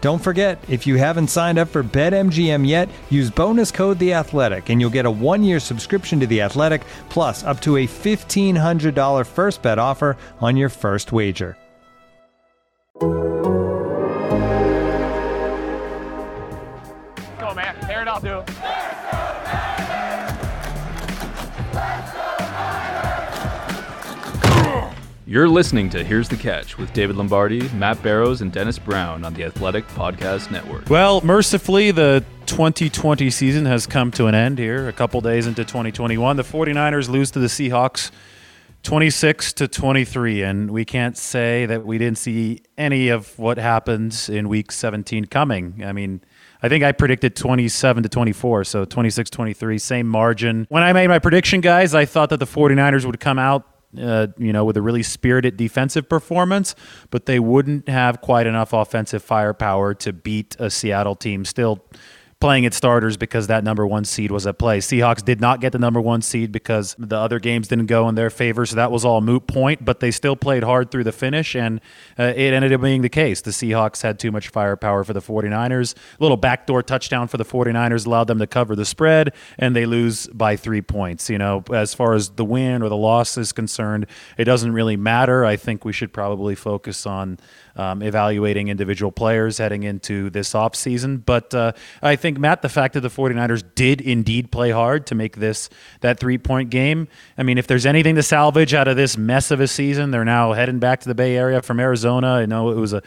Don't forget, if you haven't signed up for BetMGM yet, use bonus code The Athletic, and you'll get a one-year subscription to The Athletic, plus up to a $1,500 first bet offer on your first wager. Let's go, man. Tear it up, dude. You're listening to Here's the Catch with David Lombardi, Matt Barrows, and Dennis Brown on the Athletic Podcast Network. Well, mercifully, the 2020 season has come to an end here a couple days into 2021. The 49ers lose to the Seahawks 26-23, and we can't say that we didn't see any of what happens in Week 17 coming. I mean, I think I predicted 27-24, so 26-23, same margin. When I made my prediction, guys, I thought that the 49ers would come out with a really spirited defensive performance, but they wouldn't have quite enough offensive firepower to beat a Seattle team still playing its starters because that number one seed was at play. Seahawks did not get the number one seed because the other games didn't go in their favor, so that was all moot point, but they still played hard through the finish, and it ended up being the case. The Seahawks had too much firepower for the 49ers. A little backdoor touchdown for the 49ers allowed them to cover the spread, and they lose by 3 points. You know, as far as the win or the loss is concerned, it doesn't really matter. I think we should probably focus on evaluating individual players heading into this offseason. But I think, Matt, the fact that the 49ers did indeed play hard to make this that three-point game, I mean, if there's anything to salvage out of this mess of a season, they're now heading back to the Bay Area from Arizona. I know it was a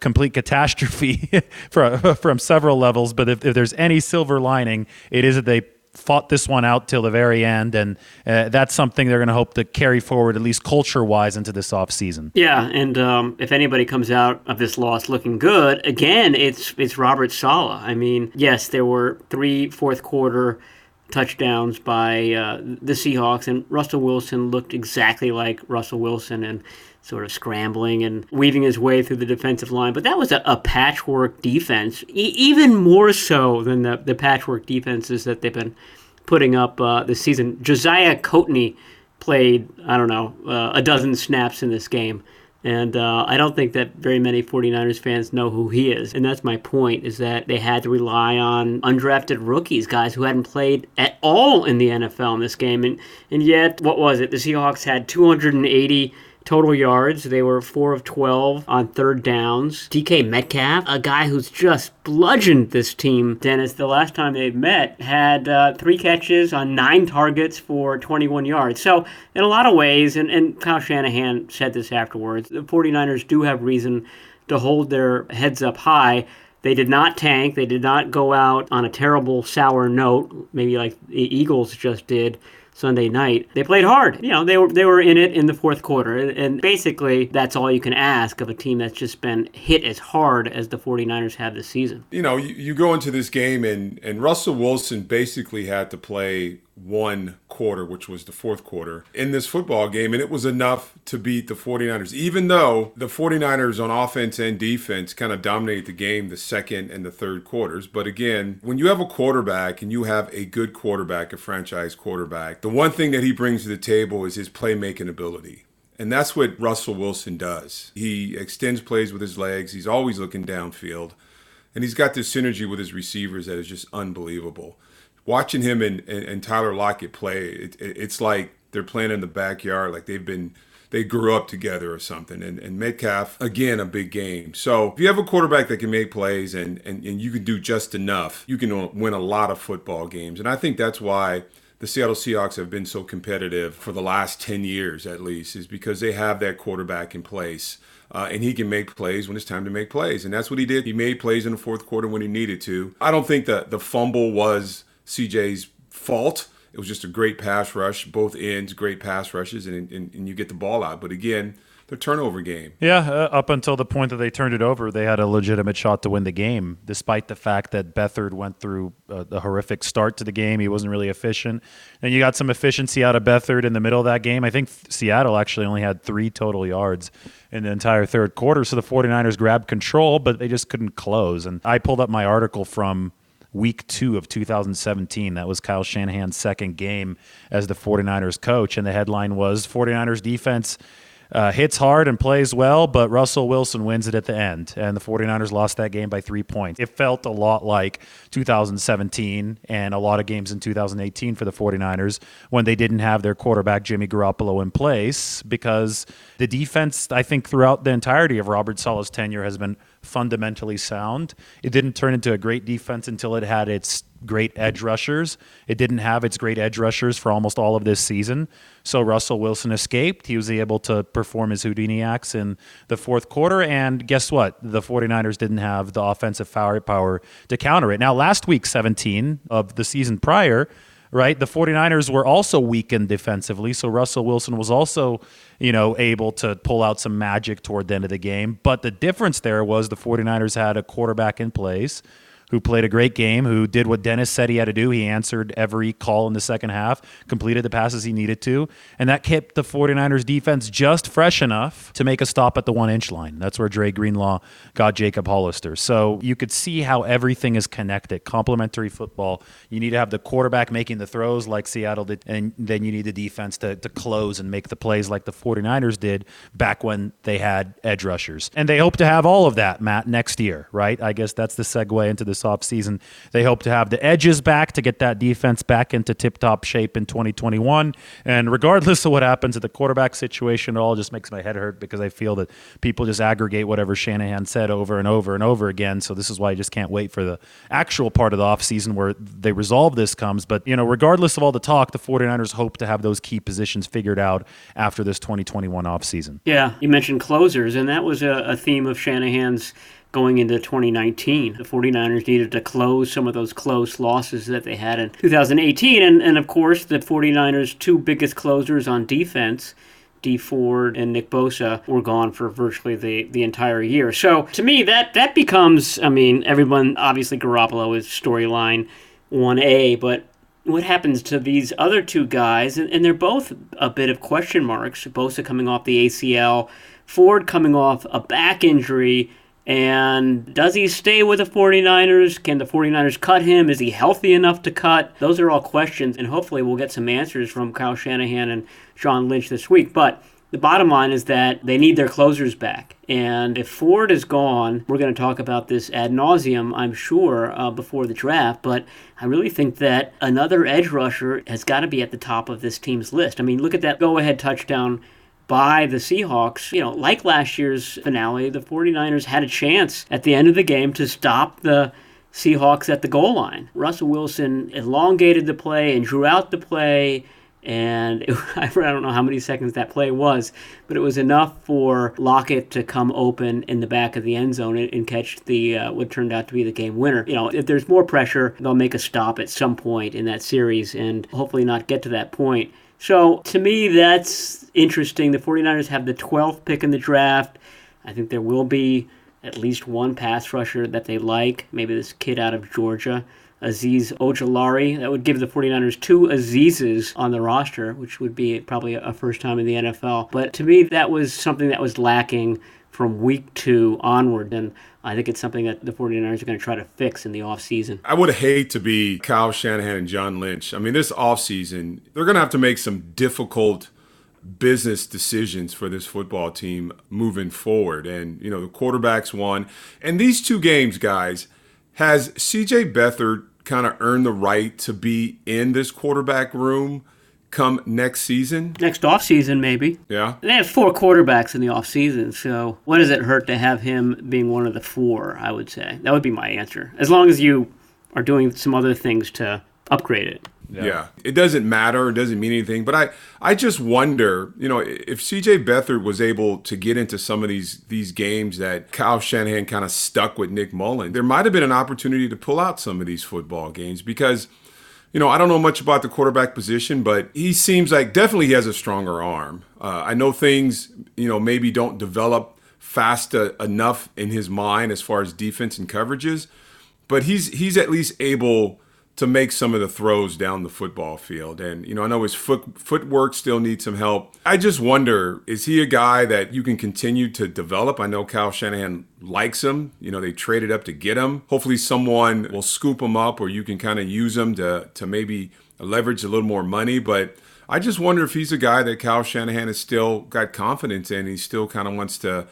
complete catastrophe from several levels, but if there's any silver lining, it is that they fought this one out till the very end, and that's something they're going to hope to carry forward, at least culture-wise, into this offseason. Yeah, and if anybody comes out of this loss looking good, again, it's Robert Saleh. I mean, yes, there were 3 fourth-quarter touchdowns by the Seahawks, and Russell Wilson looked exactly like Russell Wilson and sort of scrambling and weaving his way through the defensive line. But that was a patchwork defense, even more so than the patchwork defenses that they've been putting up this season. Josiah Coatney played, a dozen snaps in this game. And I don't think that very many 49ers fans know who he is. And that's my point, is that they had to rely on undrafted rookies, guys who hadn't played at all in the NFL in this game. And yet, what was it? The Seahawks had 280 total yards. They were 4 of 12 on third downs. DK Metcalf, a guy who's just bludgeoned this team, Dennis, the last time they met, had 3 catches on 9 targets for 21 yards. So in a lot of ways, and Kyle Shanahan said this afterwards, the 49ers do have reason to hold their heads up high. They did not tank. They did not go out on a terrible, sour note, maybe like the Eagles just did Sunday night. They played hard. They were in it in the fourth quarter. And basically, that's all you can ask of a team that's just been hit as hard as the 49ers have this season. You go into this game, and Russell Wilson basically had to play one quarter, which was the fourth quarter, in this football game, and it was enough to beat the 49ers. Even though the 49ers on offense and defense kind of dominated the game the second and the third quarters. But again, when you have a quarterback, and you have a good quarterback, a franchise quarterback, the one thing that he brings to the table is his playmaking ability. And that's what Russell Wilson does. He extends plays with his legs. He's always looking downfield. And he's got this synergy with his receivers that is just unbelievable. Watching him and Tyler Lockett play, it's like they're playing in the backyard, like they've been they grew up together or something. And Metcalf, again, a big game. So if you have a quarterback that can make plays and you can do just enough, you can win a lot of football games. And I think that's why the Seattle Seahawks have been so competitive for the last 10 years, at least, is because they have that quarterback in place. And he can make plays when it's time to make plays. And that's what he did. He made plays in the fourth quarter when he needed to. I don't think that the fumble was CJ's fault. It was just a great pass rush, both ends, great pass rushes, and you get the ball out. But again, the turnover game. Yeah, up until the point that they turned it over, they had a legitimate shot to win the game, despite the fact that Beathard went through a horrific start to the game. He wasn't really efficient. And you got some efficiency out of Beathard in the middle of that game. I think Seattle actually only had 3 total yards in the entire third quarter, so the 49ers grabbed control, but they just couldn't close. And I pulled up my article from Week 2 of 2017. That was Kyle Shanahan's second game as the 49ers coach, and the headline was 49ers defense hits hard and plays well, but Russell Wilson wins it at the end, and the 49ers lost that game by 3 points. It felt a lot like 2017 and a lot of games in 2018 for the 49ers when they didn't have their quarterback Jimmy Garoppolo in place, because the defense, I think, throughout the entirety of Robert Saleh's tenure has been fundamentally sound. It didn't turn into a great defense until it had its great edge rushers. It didn't have its great edge rushers for almost all of this season. So Russell Wilson escaped. He was able to perform his Houdini acts in the fourth quarter. And guess what? The 49ers didn't have the offensive firepower to counter it. Now, last week, 17 of the season prior, right, the 49ers were also weakened defensively, so Russell Wilson was also, able to pull out some magic toward the end of the game. But the difference there was the 49ers had a quarterback in place who played a great game, who did what Dennis said he had to do. He answered every call in the second half, completed the passes he needed to, and that kept the 49ers defense just fresh enough to make a stop at the one-inch line. That's where Dre Greenlaw got Jacob Hollister. So you could see how everything is connected. Complementary football. You need to have the quarterback making the throws like Seattle did, and then you need the defense to close and make the plays like the 49ers did back when they had edge rushers. And they hope to have all of that, Matt, next year, right? I guess that's the segue into the offseason. They hope to have the edges back to get that defense back into tip-top shape in 2021. And regardless of what happens at the quarterback situation, it all just makes my head hurt because I feel that people just aggregate whatever Shanahan said over and over and over again. So this is why I just can't wait for the actual part of the offseason where they resolve this comes. But, regardless of all the talk, the 49ers hope to have those key positions figured out after this 2021 offseason. Yeah, you mentioned closers, and that was a theme of Shanahan's going into 2019. The 49ers needed to close some of those close losses that they had in 2018. And of course, the 49ers' two biggest closers on defense, Dee Ford and Nick Bosa, were gone for virtually the entire year. So to me, that becomes, everyone, obviously Garoppolo is storyline 1A, but what happens to these other two guys? And they're both a bit of question marks. Bosa coming off the ACL, Ford coming off a back injury. And does he stay with the 49ers? Can the 49ers cut him? Is he healthy enough to cut? Those are all questions, and hopefully we'll get some answers from Kyle Shanahan and Sean Lynch this week. But the bottom line is that they need their closers back. And if Ford is gone, we're going to talk about this ad nauseum, I'm sure, before the draft. But I really think that another edge rusher has got to be at the top of this team's list. Look at that go-ahead touchdown by the Seahawks. Like last year's finale, the 49ers had a chance at the end of the game to stop the Seahawks at the goal line. Russell Wilson elongated the play and drew out the play, and I don't know how many seconds that play was, but it was enough for Lockett to come open in the back of the end zone and catch the what turned out to be the game winner. If there's more pressure, they'll make a stop at some point in that series and hopefully not get to that point. So, to me, that's interesting. The 49ers have the 12th pick in the draft. I think there will be at least one pass rusher that they like. Maybe this kid out of Georgia, Azeez Ojulari. That would give the 49ers 2 Azeezes on the roster, which would be probably a first time in the NFL. But to me, that was something that was lacking from week 2 onward, and I think it's something that the 49ers are going to try to fix in the offseason. I would hate to be Kyle Shanahan and John Lynch. This offseason, they're going to have to make some difficult business decisions for this football team moving forward. And, the quarterback's one. And these two games, guys, has CJ Beathard kind of earned the right to be in this quarterback room? come next season? Next offseason, maybe. Yeah. They have four quarterbacks in the offseason, so what does it hurt to have him being one of the four, I would say. That would be my answer. As long as you are doing some other things to upgrade it. Yeah. It doesn't matter. It doesn't mean anything. But I just wonder, you know, if CJ Beathard was able to get into some of these games that Kyle Shanahan kind of stuck with Nick Mullens, there might have been an opportunity to pull out some of these football games because, you know, I don't know much about the quarterback position, but he seems like definitely he has a stronger arm. I know things, you know, maybe don't develop fast enough in his mind as far as defense and coverages, but he's at least able to make some of the throws down the football field. And, you know, I know his footwork still needs some help. I just wonder, is he a guy that you can continue to develop? I know Kyle Shanahan likes him. You know, they traded up to get him. Hopefully someone will scoop him up or you can kind of use him to maybe leverage a little more money. But I just wonder if he's a guy that Kyle Shanahan has still got confidence in. He still kind of wants to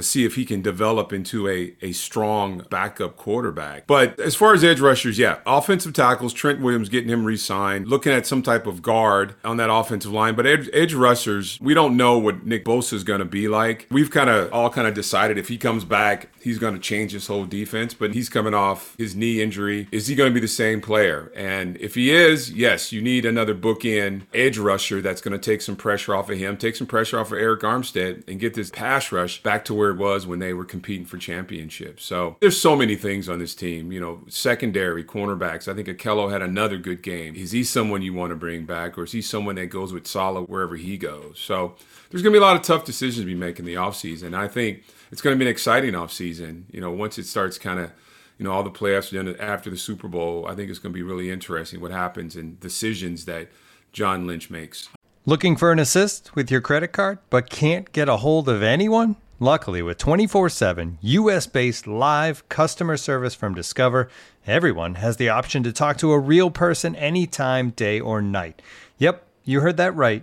see if he can develop into a strong backup quarterback. But as far as edge rushers, yeah, offensive tackles, Trent Williams getting him re-signed, looking at some type of guard on that offensive line. But edge rushers, we don't know what Nick Bosa is going to be like. We've kind of decided if he comes back, he's going to change his whole defense, but he's coming off his knee injury. Is he going to be the same player? And if he is, yes, you need another bookend edge rusher that's going to take some pressure off of him, take some pressure off of Eric Armstead, and get this pass rush back to where it was when they were competing for championships. So there's so many things on this team, you know, secondary, cornerbacks. I think Akello had another good game. Is he someone you want to bring back, or is he someone that goes with Saleh wherever he goes? So there's going to be a lot of tough decisions to be making in the offseason. I think it's going to be an exciting offseason. You know, once it starts kind of, you know, all the playoffs are done after the Super Bowl, I think it's going to be really interesting what happens and decisions that John Lynch makes. Looking for an assist with your credit card but can't get a hold of anyone? Luckily, with 24/7 U.S.-based live customer service from Discover, everyone has the option to talk to a real person anytime, day or night. Yep, you heard that right.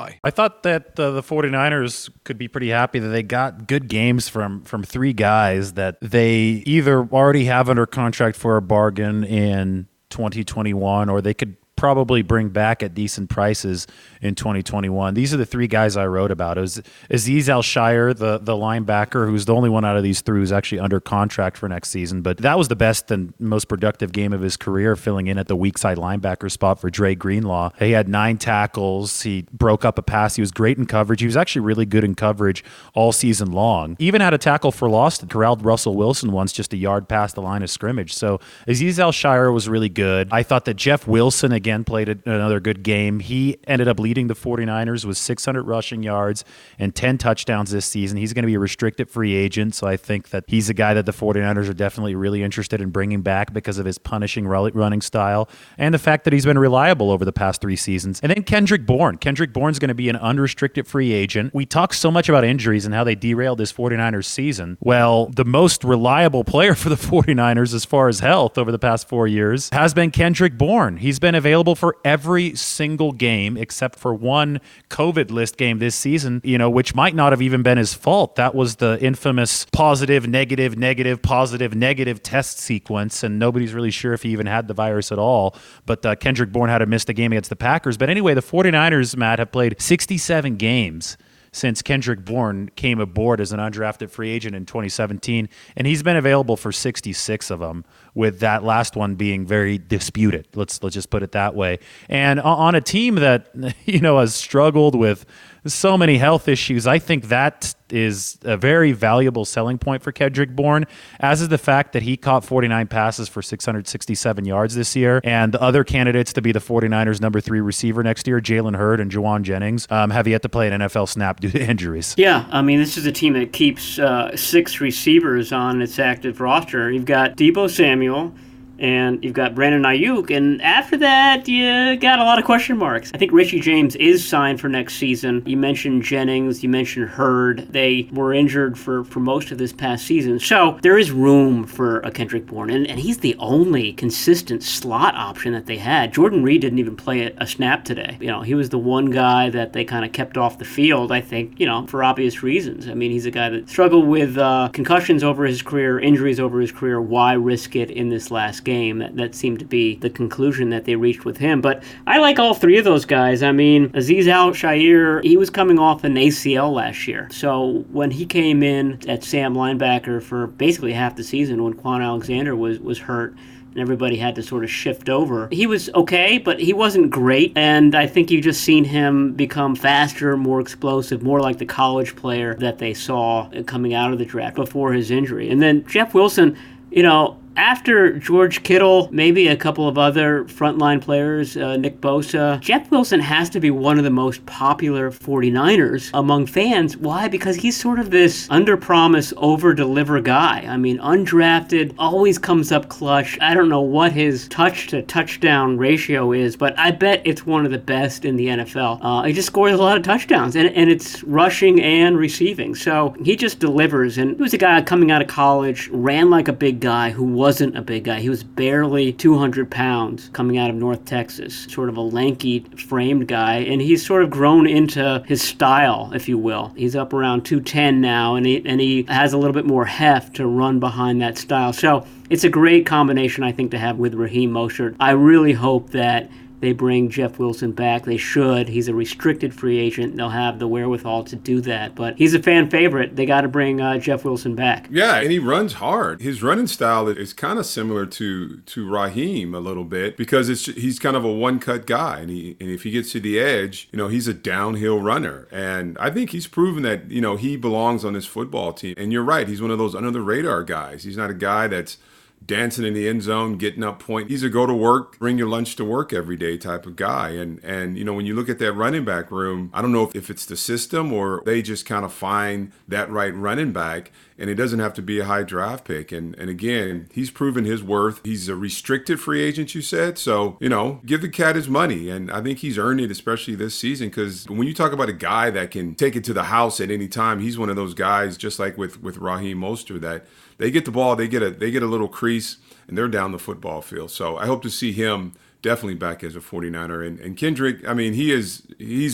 I thought that the 49ers could be pretty happy that they got good games from three guys that they either already have under contract for a bargain in 2021 or they could probably bring back at decent prices in 2021. These are the three guys I wrote about. It was Azeez Al-Shaair, the linebacker, who's the only one out of these three who's actually under contract for next season. But that was the best and most productive game of his career, filling in at the weak side linebacker spot for Dre Greenlaw. He had 9 tackles. He broke up a pass. He was great in coverage. He was actually really good in coverage all season long. Even had a tackle for loss that corralled Russell Wilson once just a yard past the line of scrimmage. So Azeez Al-Shaair was really good. I thought that Jeff Wilson, again, played another good game. He ended up leading the 49ers with 600 rushing yards and 10 touchdowns this season. He's going to be a restricted free agent, so I think that he's a guy that the 49ers are definitely really interested in bringing back because of his punishing running style and the fact that he's been reliable over the past 3 seasons. And then Kendrick Bourne. Kendrick Bourne's going to be an unrestricted free agent. We talk so much about injuries and how they derailed this 49ers season. Well, the most reliable player for the 49ers as far as health over the past 4 years has been Kendrick Bourne. He's been available for every single game except for one COVID list game this season, you know, which might not have even been his fault. That was the infamous positive, negative, negative, positive, negative test sequence, and nobody's really sure if he even had the virus at all. But Kendrick Bourne had missed a game against the Packers. But anyway, the 49ers, Matt, have played 67 games since Kendrick Bourne came aboard as an undrafted free agent in 2017, and he's been available for 66 of them, with that last one being very disputed. Let's just put it that way. And on a team that, you know, has struggled with so many health issues, I think that is a very valuable selling point for Kendrick Bourne, as is the fact that he caught 49 passes for 667 yards this year. And the other candidates to be the 49ers' number 3 receiver next year, Jalen Hurd and Juwan Jennings, have yet to play an NFL snap due to injuries. Yeah, I mean, this is a team that keeps 6 receivers on its active roster. You've got Deebo Samuel, and you've got Brandon Ayuk, and after that, you got a lot of question marks. I think Richie James is signed for next season. You mentioned Jennings, you mentioned Hurd. They were injured for most of this past season. So there is room for a Kendrick Bourne, and he's the only consistent slot option that they had. Jordan Reed didn't even play a snap today. You know, he was the one guy that they kind of kept off the field, I think, you know, for obvious reasons. I mean, he's a guy that struggled with concussions over his career, injuries over his career. Why risk it in this last game? That seemed to be the conclusion that they reached with him. But I like all three of those guys. I mean, Azeez Al-Shaair, he was coming off an ACL last year. So when he came in at Sam linebacker for basically half the season when Quan Alexander was hurt, and everybody had to sort of shift over. He was okay, but he wasn't great, and I think you've just seen him become faster, more explosive, more like the college player that they saw coming out of the draft before his injury. And then Jeff Wilson, you know, after George Kittle, maybe a couple of other frontline players, Nick Bosa, Jeff Wilson has to be one of the most popular 49ers among fans. Why? Because he's sort of this under-promise, over-deliver guy. I mean, undrafted, always comes up clutch. I don't know what his touch-to-touchdown ratio is, but I bet it's one of the best in the NFL. He just scores a lot of touchdowns, and it's rushing and receiving. So he just delivers, and he was a guy coming out of college, ran like a big guy who wasn't a big guy. He was barely 200 pounds coming out of North Texas, sort of a lanky framed guy, and he's sort of grown into his style, if you will. He's up around 210 now, and he has a little bit more heft to run behind that style. So it's a great combination, I think, to have with Raheem Mostert. I really hope that they bring Jeff Wilson back. They should. He's a restricted free agent. They'll have the wherewithal to do that. But he's a fan favorite. They got to bring Jeff Wilson back. Yeah, and he runs hard. His running style is kind of similar to Raheem a little bit, because he's kind of a one-cut guy. And if he gets to the edge, you know, he's a downhill runner. And I think he's proven that, you know, he belongs on this football team. And you're right. He's one of those under-the-radar guys. He's not a guy that's dancing in the end zone, getting up point. He's a go to work, bring your lunch to work every day type of guy. And you know, when you look at that running back room, I don't know if it's the system or they just kind of find that right running back, and it doesn't have to be a high draft pick. And again, he's proven his worth. He's a restricted free agent, you said. So, you know, give the cat his money. And I think he's earned it, especially this season, because when you talk about a guy that can take it to the house at any time, he's one of those guys, just like with Raheem Mostert, that they get the ball, they get a little crease, and they're down the football field. So I hope to see him definitely back as a 49er. And Kendrick, I mean, he's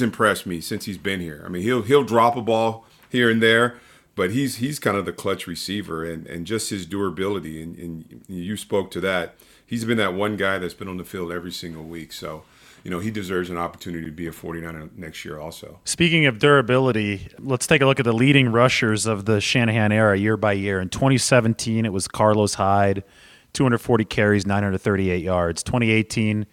impressed me since he's been here. I mean, he'll drop a ball here and there, but he's kind of the clutch receiver, and just his durability. And you spoke to that. He's been that one guy that's been on the field every single week. So, you know, he deserves an opportunity to be a 49er next year also. Speaking of durability, let's take a look at the leading rushers of the Shanahan era year by year. In 2017, it was Carlos Hyde, 240 carries, 938 yards. 2018,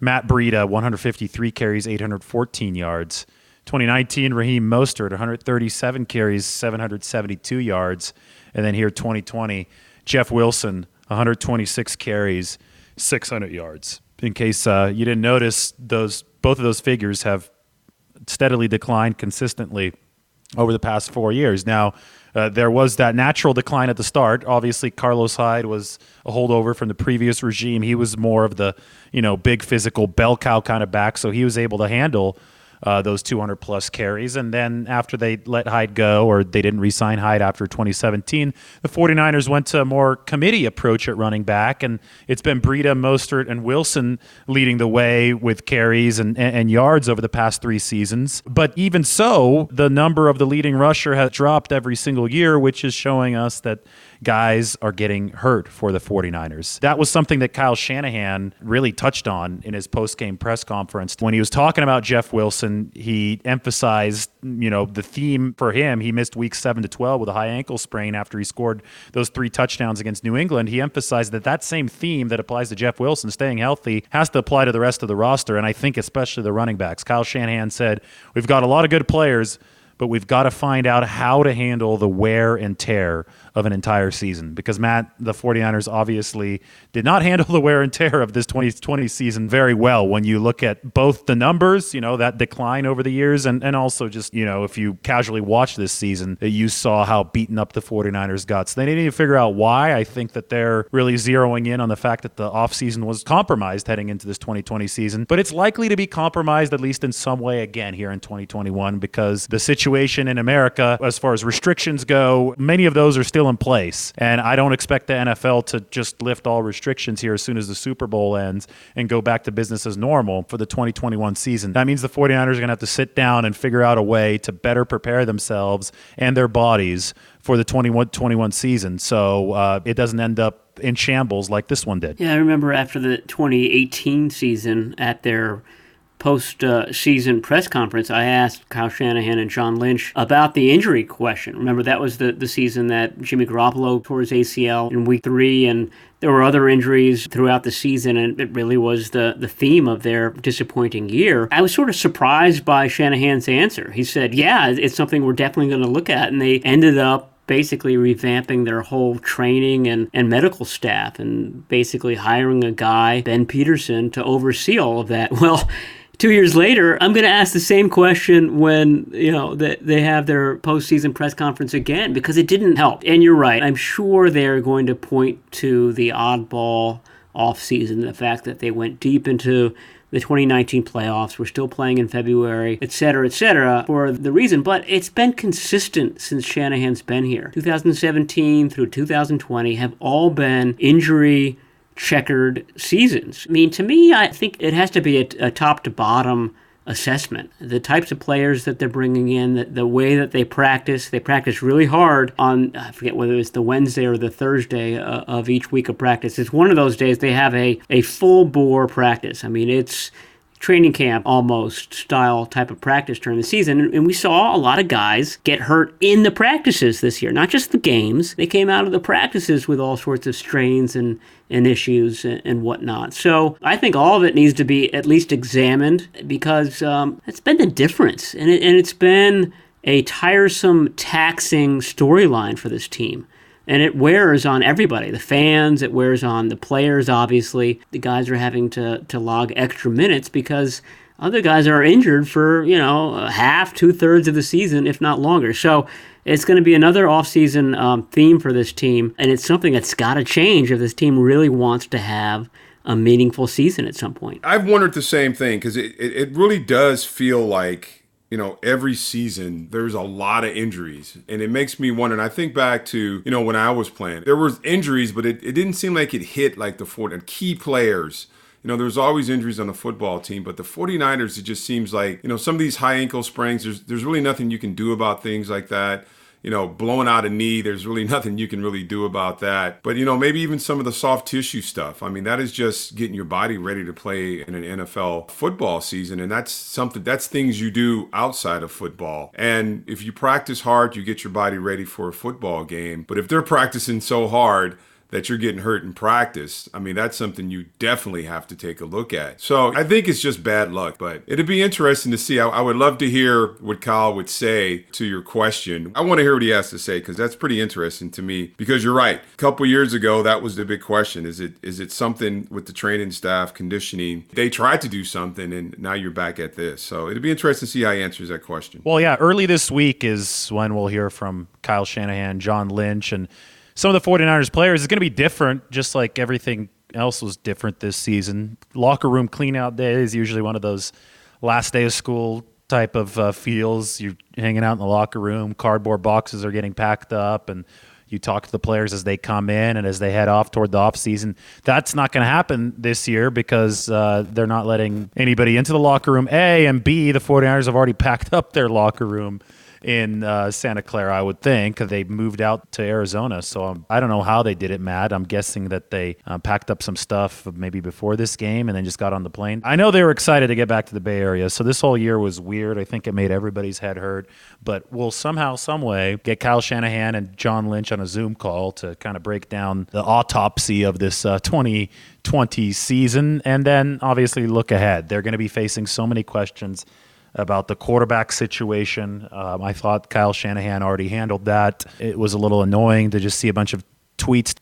Matt Breida, 153 carries, 814 yards. 2019, Raheem Mostert, 137 carries, 772 yards. And then here, 2020, Jeff Wilson, 126 carries, 600 yards. In case you didn't notice, both of those figures have steadily declined consistently over the past 4 years. Now, there was that natural decline at the start. Obviously, Carlos Hyde was a holdover from the previous regime. He was more of the, you know, big physical bell cow kind of back, so he was able to handle those 200-plus carries. And then after they let Hyde go, or they didn't re-sign Hyde after 2017, the 49ers went to a more committee approach at running back, and it's been Breida, Mostert, and Wilson leading the way with carries and yards over the past 3 seasons. But even so, the number of the leading rusher has dropped every single year, which is showing us that guys are getting hurt for the 49ers. That was something that Kyle Shanahan really touched on in his post-game press conference. When he was talking about Jeff Wilson, he emphasized, you know, the theme for him. He missed weeks 7 to 12 with a high ankle sprain after he scored those 3 touchdowns against New England. He emphasized that same theme that applies to Jeff Wilson, staying healthy, has to apply to the rest of the roster, and I think especially the running backs. Kyle Shanahan said, "We've got a lot of good players, but we've got to find out how to handle the wear and tear of an entire season, because, Matt, the 49ers obviously did not handle the wear and tear of this 2020 season very well when you look at both the numbers, you know, that decline over the years, and also just, you know, if you casually watch this season, you saw how beaten up the 49ers got. So they need to figure out why. I think that they're really zeroing in on the fact that the offseason was compromised heading into this 2020 season, but it's likely to be compromised at least in some way again here in 2021, because the situation in America, as far as restrictions go, many of those are still in place. And I don't expect the NFL to just lift all restrictions here as soon as the Super Bowl ends and go back to business as normal for the 2021 season. That means the 49ers are going to have to sit down and figure out a way to better prepare themselves and their bodies for the 2021 season, so it doesn't end up in shambles like this one did. Yeah, I remember after the 2018 season at their post-season press conference, I asked Kyle Shanahan and Sean Lynch about the injury question. Remember, that was the season that Jimmy Garoppolo tore his ACL in week 3, and there were other injuries throughout the season, and it really was the theme of their disappointing year. I was sort of surprised by Shanahan's answer. He said, yeah, it's something we're definitely going to look at, and they ended up basically revamping their whole training and medical staff and basically hiring a guy, Ben Peterson, to oversee all of that. Well, 2 years later, I'm going to ask the same question when, you know, they have their postseason press conference again, because it didn't help. And you're right. I'm sure they're going to point to the oddball offseason, the fact that they went deep into the 2019 playoffs, we're still playing in February, et cetera, for the reason. But it's been consistent since Shanahan's been here. 2017 through 2020 have all been injury checkered seasons. I mean, to me, I think it has to be a top to bottom assessment. The types of players that they're bringing in, the way that they practice really hard on, I forget whether it's the Wednesday or the Thursday of each week of practice. It's one of those days they have a full bore practice. I mean, it's training camp almost style type of practice during the season. And we saw a lot of guys get hurt in the practices this year, not just the games. They came out of the practices with all sorts of strains and issues and whatnot. So I think all of it needs to be at least examined, because it's been the difference. And it's been a tiresome, taxing storyline for this team. And it wears on everybody, the fans, it wears on the players, obviously. The guys are having to log extra minutes because other guys are injured for, you know, half, two-thirds of the season, if not longer. So it's going to be another offseason theme for this team, and it's something that's got to change if this team really wants to have a meaningful season at some point. I've wondered the same thing, because it really does feel like, you know, every season there's a lot of injuries, and it makes me wonder. And I think back to, you know, when I was playing, there was injuries, but it didn't seem like it hit like the 49ers. Key players, you know, there's always injuries on the football team, but the 49ers, it just seems like, you know, some of these high ankle sprains, there's really nothing you can do about things like that. You know, blowing out a knee, there's really nothing you can really do about that. But, you know, maybe even some of the soft tissue stuff. I mean, that is just getting your body ready to play in an NFL football season. And that's things you do outside of football. And if you practice hard, you get your body ready for a football game. But if they're practicing so hard that you're getting hurt in practice, I mean, that's something you definitely have to take a look at. So I think it's just bad luck, but it'd be interesting to see. I would love to hear what Kyle would say to your question. I want to hear what he has to say, because that's pretty interesting to me, because you're right. A couple years ago, that was the big question. Is it something with the training staff, conditioning? They tried to do something, and now you're back at this. So it'd be interesting to see how he answers that question. Well, yeah, early this week is when we'll hear from Kyle Shanahan, John Lynch, and some of the 49ers players. Is going to be different, just like everything else was different this season. Locker room cleanout day is usually one of those last day of school type of feels. You're hanging out in the locker room, cardboard boxes are getting packed up, and you talk to the players as they come in and as they head off toward the offseason. That's not going to happen this year, because they're not letting anybody into the locker room, A, and B, the 49ers have already packed up their locker room in Santa Clara, I would think, because they moved out to Arizona. So I don't know how they did it, Matt. I'm guessing that they packed up some stuff maybe before this game and then just got on the plane. I know they were excited to get back to the Bay Area, so this whole year was weird. I think it made everybody's head hurt, but we'll somehow, some way, get Kyle Shanahan and John Lynch on a Zoom call to kind of break down the autopsy of this 2020 season, and then obviously look ahead. They're going to be facing so many questions about the quarterback situation. I thought Kyle Shanahan already handled that. It was a little annoying to just see a bunch of tweets,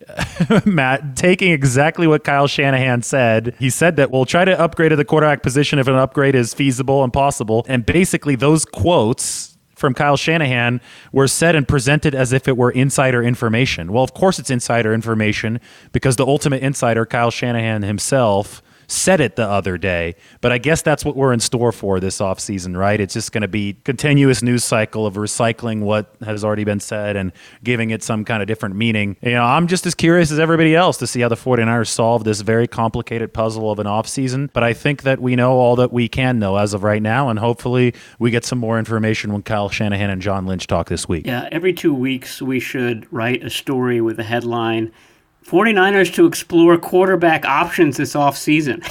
Matt, taking exactly what Kyle Shanahan said. He said that we'll try to upgrade at the quarterback position if an upgrade is feasible and possible. And basically those quotes from Kyle Shanahan were said and presented as if it were insider information. Well, of course it's insider information because the ultimate insider, Kyle Shanahan himself, said it the other day. But I guess that's what we're in store for this offseason, right? It's just going to be continuous news cycle of recycling what has already been said and giving it some kind of different meaning. You know, I'm just as curious as everybody else to see how the 49ers solve this very complicated puzzle of an offseason. But I think that we know all that we can know as of right now, and hopefully we get some more information when Kyle Shanahan and John Lynch talk this week. Yeah, every 2 weeks we should write a story with a headline, 49ers to explore quarterback options this offseason.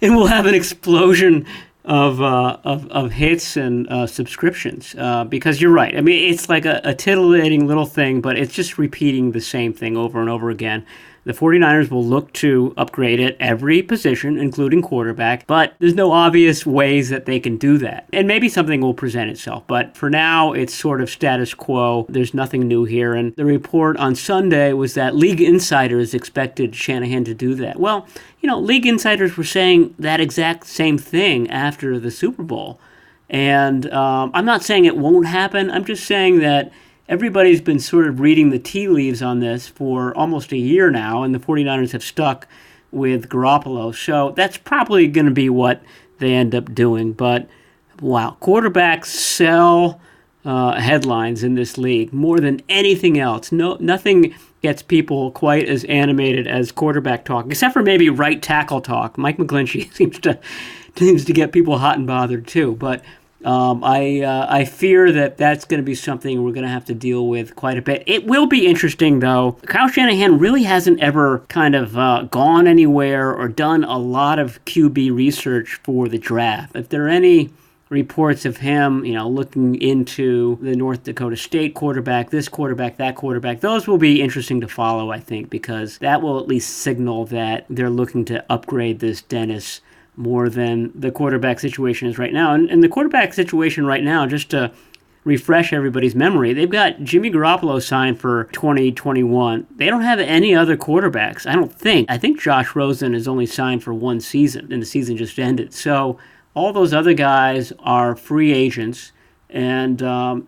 and we'll have an explosion of hits and subscriptions because you're right. I mean, it's like a titillating little thing, but it's just repeating the same thing over and over again. The 49ers will look to upgrade at every position, including quarterback, but there's no obvious ways that they can do that. And maybe something will present itself, but for now, it's sort of status quo. There's nothing new here. And the report on Sunday was that league insiders expected Shanahan to do that. Well, you know, league insiders were saying that exact same thing after the Super Bowl. And I'm not saying it won't happen. I'm just saying that everybody's been sort of reading the tea leaves on this for almost a year now, and the 49ers have stuck with Garoppolo. So that's probably going to be what they end up doing. But, wow, quarterbacks sell headlines in this league more than anything else. No, nothing gets people quite as animated as quarterback talk, except for maybe right tackle talk. Mike McGlinchey seems to get people hot and bothered, too. But I fear that that's going to be something we're going to have to deal with quite a bit. It will be interesting, though. Kyle Shanahan really hasn't ever kind of gone anywhere or done a lot of QB research for the draft. If there are any reports of him, you know, looking into the North Dakota State quarterback, this quarterback, that quarterback, those will be interesting to follow, I think, because that will at least signal that they're looking to upgrade this Dennis more than the quarterback situation is right now. And the quarterback situation right now, just to refresh everybody's memory, they've got Jimmy Garoppolo signed for 2021. They don't have any other quarterbacks, I don't think. I think Josh Rosen is only signed for one season, and the season just ended. So all those other guys are free agents, and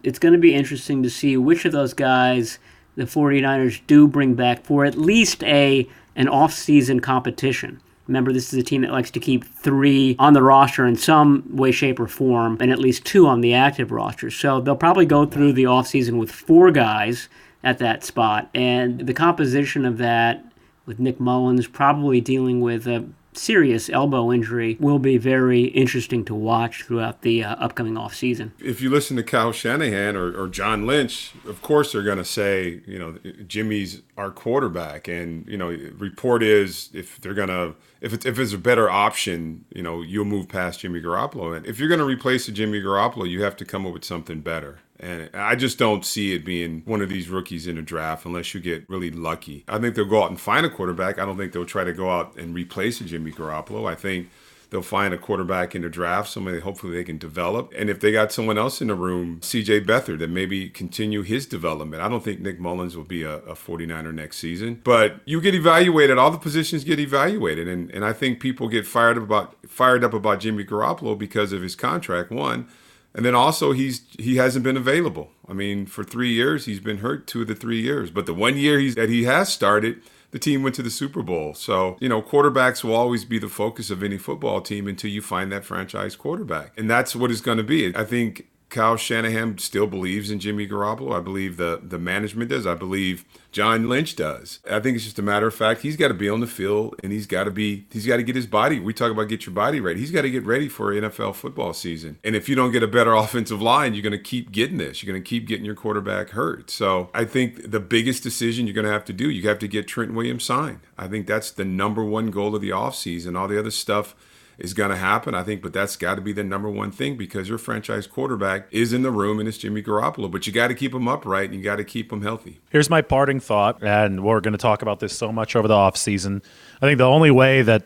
it's going to be interesting to see which of those guys the 49ers do bring back for at least an off-season competition. Remember, this is a team that likes to keep three on the roster in some way, shape, or form, and at least two on the active roster. So they'll probably go through the offseason with four guys at that spot. And the composition of that, with Nick Mullens probably dealing with a serious elbow injury, will be very interesting to watch throughout the upcoming offseason. If you listen to Kyle Shanahan or John Lynch, of course they're going to say, you know, Jimmy's our quarterback. And, you know, report is if they're going to, If it's a better option, you know, you'll move past Jimmy Garoppolo. And if you're going to replace a Jimmy Garoppolo, you have to come up with something better. And I just don't see it being one of these rookies in a draft unless you get really lucky. I think they'll go out and find a quarterback. I don't think they'll try to go out and replace a Jimmy Garoppolo. I think they'll find a quarterback in the draft, somebody hopefully they can develop. And if they got someone else in the room, CJ Beathard, then maybe continue his development. I don't think Nick Mullens will be a 49er next season. But you get evaluated. All the positions get evaluated. And I think people get fired up about Jimmy Garoppolo because of his contract, one. And then also he hasn't been available. I mean, for 3 years, he's been hurt 2 of the 3 years. But the 1 year that he has started, the team went to the Super Bowl. So, you know, quarterbacks will always be the focus of any football team until you find that franchise quarterback. And that's what it's going to be. I think Kyle Shanahan still believes in Jimmy Garoppolo. I believe the management does. I believe John Lynch does. I think it's just a matter of fact, he's got to be on the field and he's got to get his body. We talk about get your body ready. He's got to get ready for NFL football season. And if you don't get a better offensive line, you're going to keep getting this. You're going to keep getting your quarterback hurt. So I think the biggest decision you're going to have to do, you have to get Trent Williams signed. I think that's the number one goal of the offseason. All the other stuff is going to happen, I think, but that's got to be the number one thing because your franchise quarterback is in the room and it's Jimmy Garoppolo, but you got to keep him upright and you got to keep him healthy. Here's my parting thought, and we're going to talk about this so much over the offseason. I think the only way that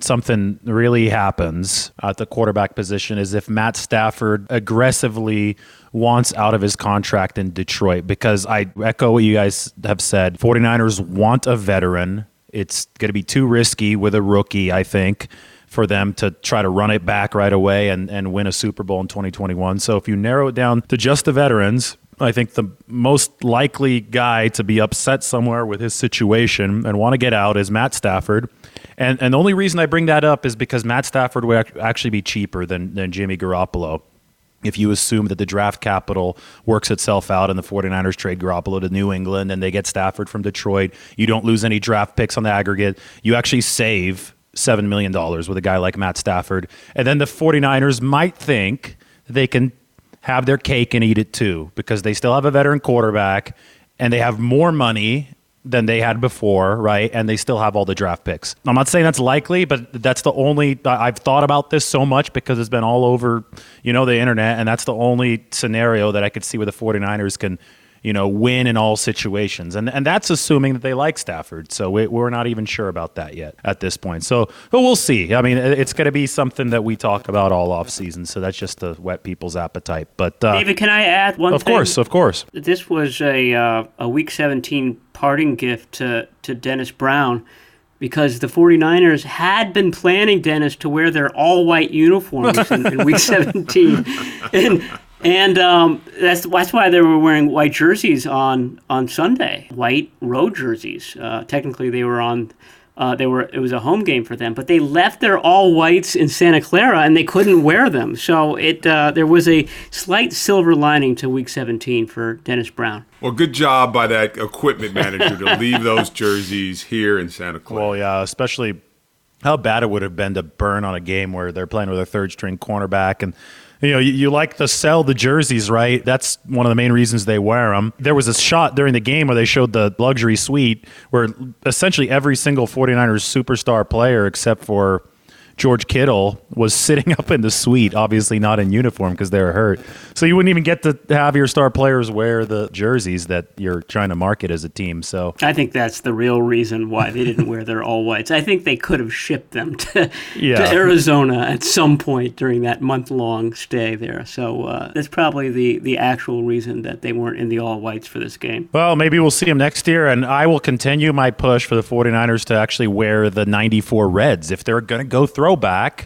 something really happens at the quarterback position is if Matt Stafford aggressively wants out of his contract in Detroit, because I echo what you guys have said. 49ers want a veteran. It's going to be too risky with a rookie, I think, for them to try to run it back right away and win a Super Bowl in 2021. So if you narrow it down to just the veterans, I think the most likely guy to be upset somewhere with his situation and want to get out is Matt Stafford. And the only reason I bring that up is because Matt Stafford would actually be cheaper than Jimmy Garoppolo if you assume that the draft capital works itself out and the 49ers trade Garoppolo to New England and they get Stafford from Detroit. You don't lose any draft picks on the aggregate. You actually save $7 million with a guy like Matt Stafford. And then the 49ers might think they can have their cake and eat it too, because they still have a veteran quarterback and they have more money than they had before, right? And they still have all the draft picks. I'm not saying that's likely, but that's the only, I've thought about this so much because it's been all over, you know, the internet, and that's the only scenario that I could see where the 49ers can, you know, win in all situations. And that's assuming that they like Stafford. So we're not even sure about that yet at this point. So but we'll see. I mean, it's going to be something that we talk about all offseason. So that's just to whet people's appetite. But David, can I add one thing? Of course. This was a Week 17 parting gift to Dennis Brown, because the 49ers had been planning, Dennis, to wear their all-white uniforms in Week 17. And that's why they were wearing white jerseys on Sunday, white road jerseys. Technically, they were it was a home game for them, but they left their all whites in Santa Clara and they couldn't wear them. So there was a slight silver lining to Week 17 for Dennis Brown. Well, good job by that equipment manager to leave those jerseys here in Santa Clara. Well, yeah, especially how bad it would have been to burn on a game where they're playing with a third string cornerback and. You know, you like to sell the jerseys, right? That's one of the main reasons they wear them. There was a shot during the game where they showed the luxury suite where essentially every single 49ers superstar player except for George Kittle was sitting up in the suite, obviously not in uniform because they were hurt. So you wouldn't even get to have your star players wear the jerseys that you're trying to market as a team. So I think that's the real reason why they didn't wear their all-whites. I think they could have shipped them to Arizona at some point during that month-long stay there. So that's probably the actual reason that they weren't in the all-whites for this game. Well, maybe we'll see them next year, and I will continue my push for the 49ers to actually wear the 94 Reds. If they're going to go throwback.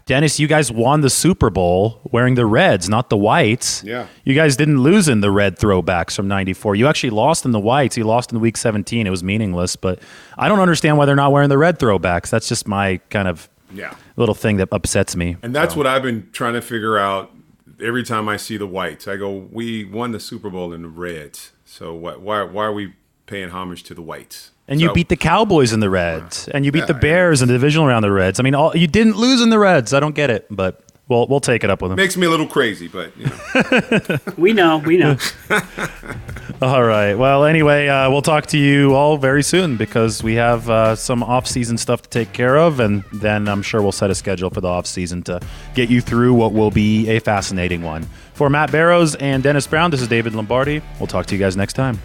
Dennis, you guys won the Super Bowl wearing the Reds, not the Whites. Yeah. You guys didn't lose in the red throwbacks from 94. You actually lost in the Whites. You lost in Week 17. It was meaningless, but I don't understand why they're not wearing the red throwbacks. That's just my kind of little thing that upsets me. And that's what I've been trying to figure out every time I see the Whites. I go, we won the Super Bowl in the Reds, so why are we paying homage to the Whites? And you beat the Cowboys in the Reds, and you beat the Bears in the divisional round of the Reds. I mean, you didn't lose in the Reds. I don't get it, but we'll take it up with them. Makes me a little crazy, but you know. We know. All right. Well, anyway, we'll talk to you all very soon because we have some off-season stuff to take care of, and then I'm sure we'll set a schedule for the off-season to get you through what will be a fascinating one. For Matt Barrows and Dennis Brown, this is David Lombardi. We'll talk to you guys next time.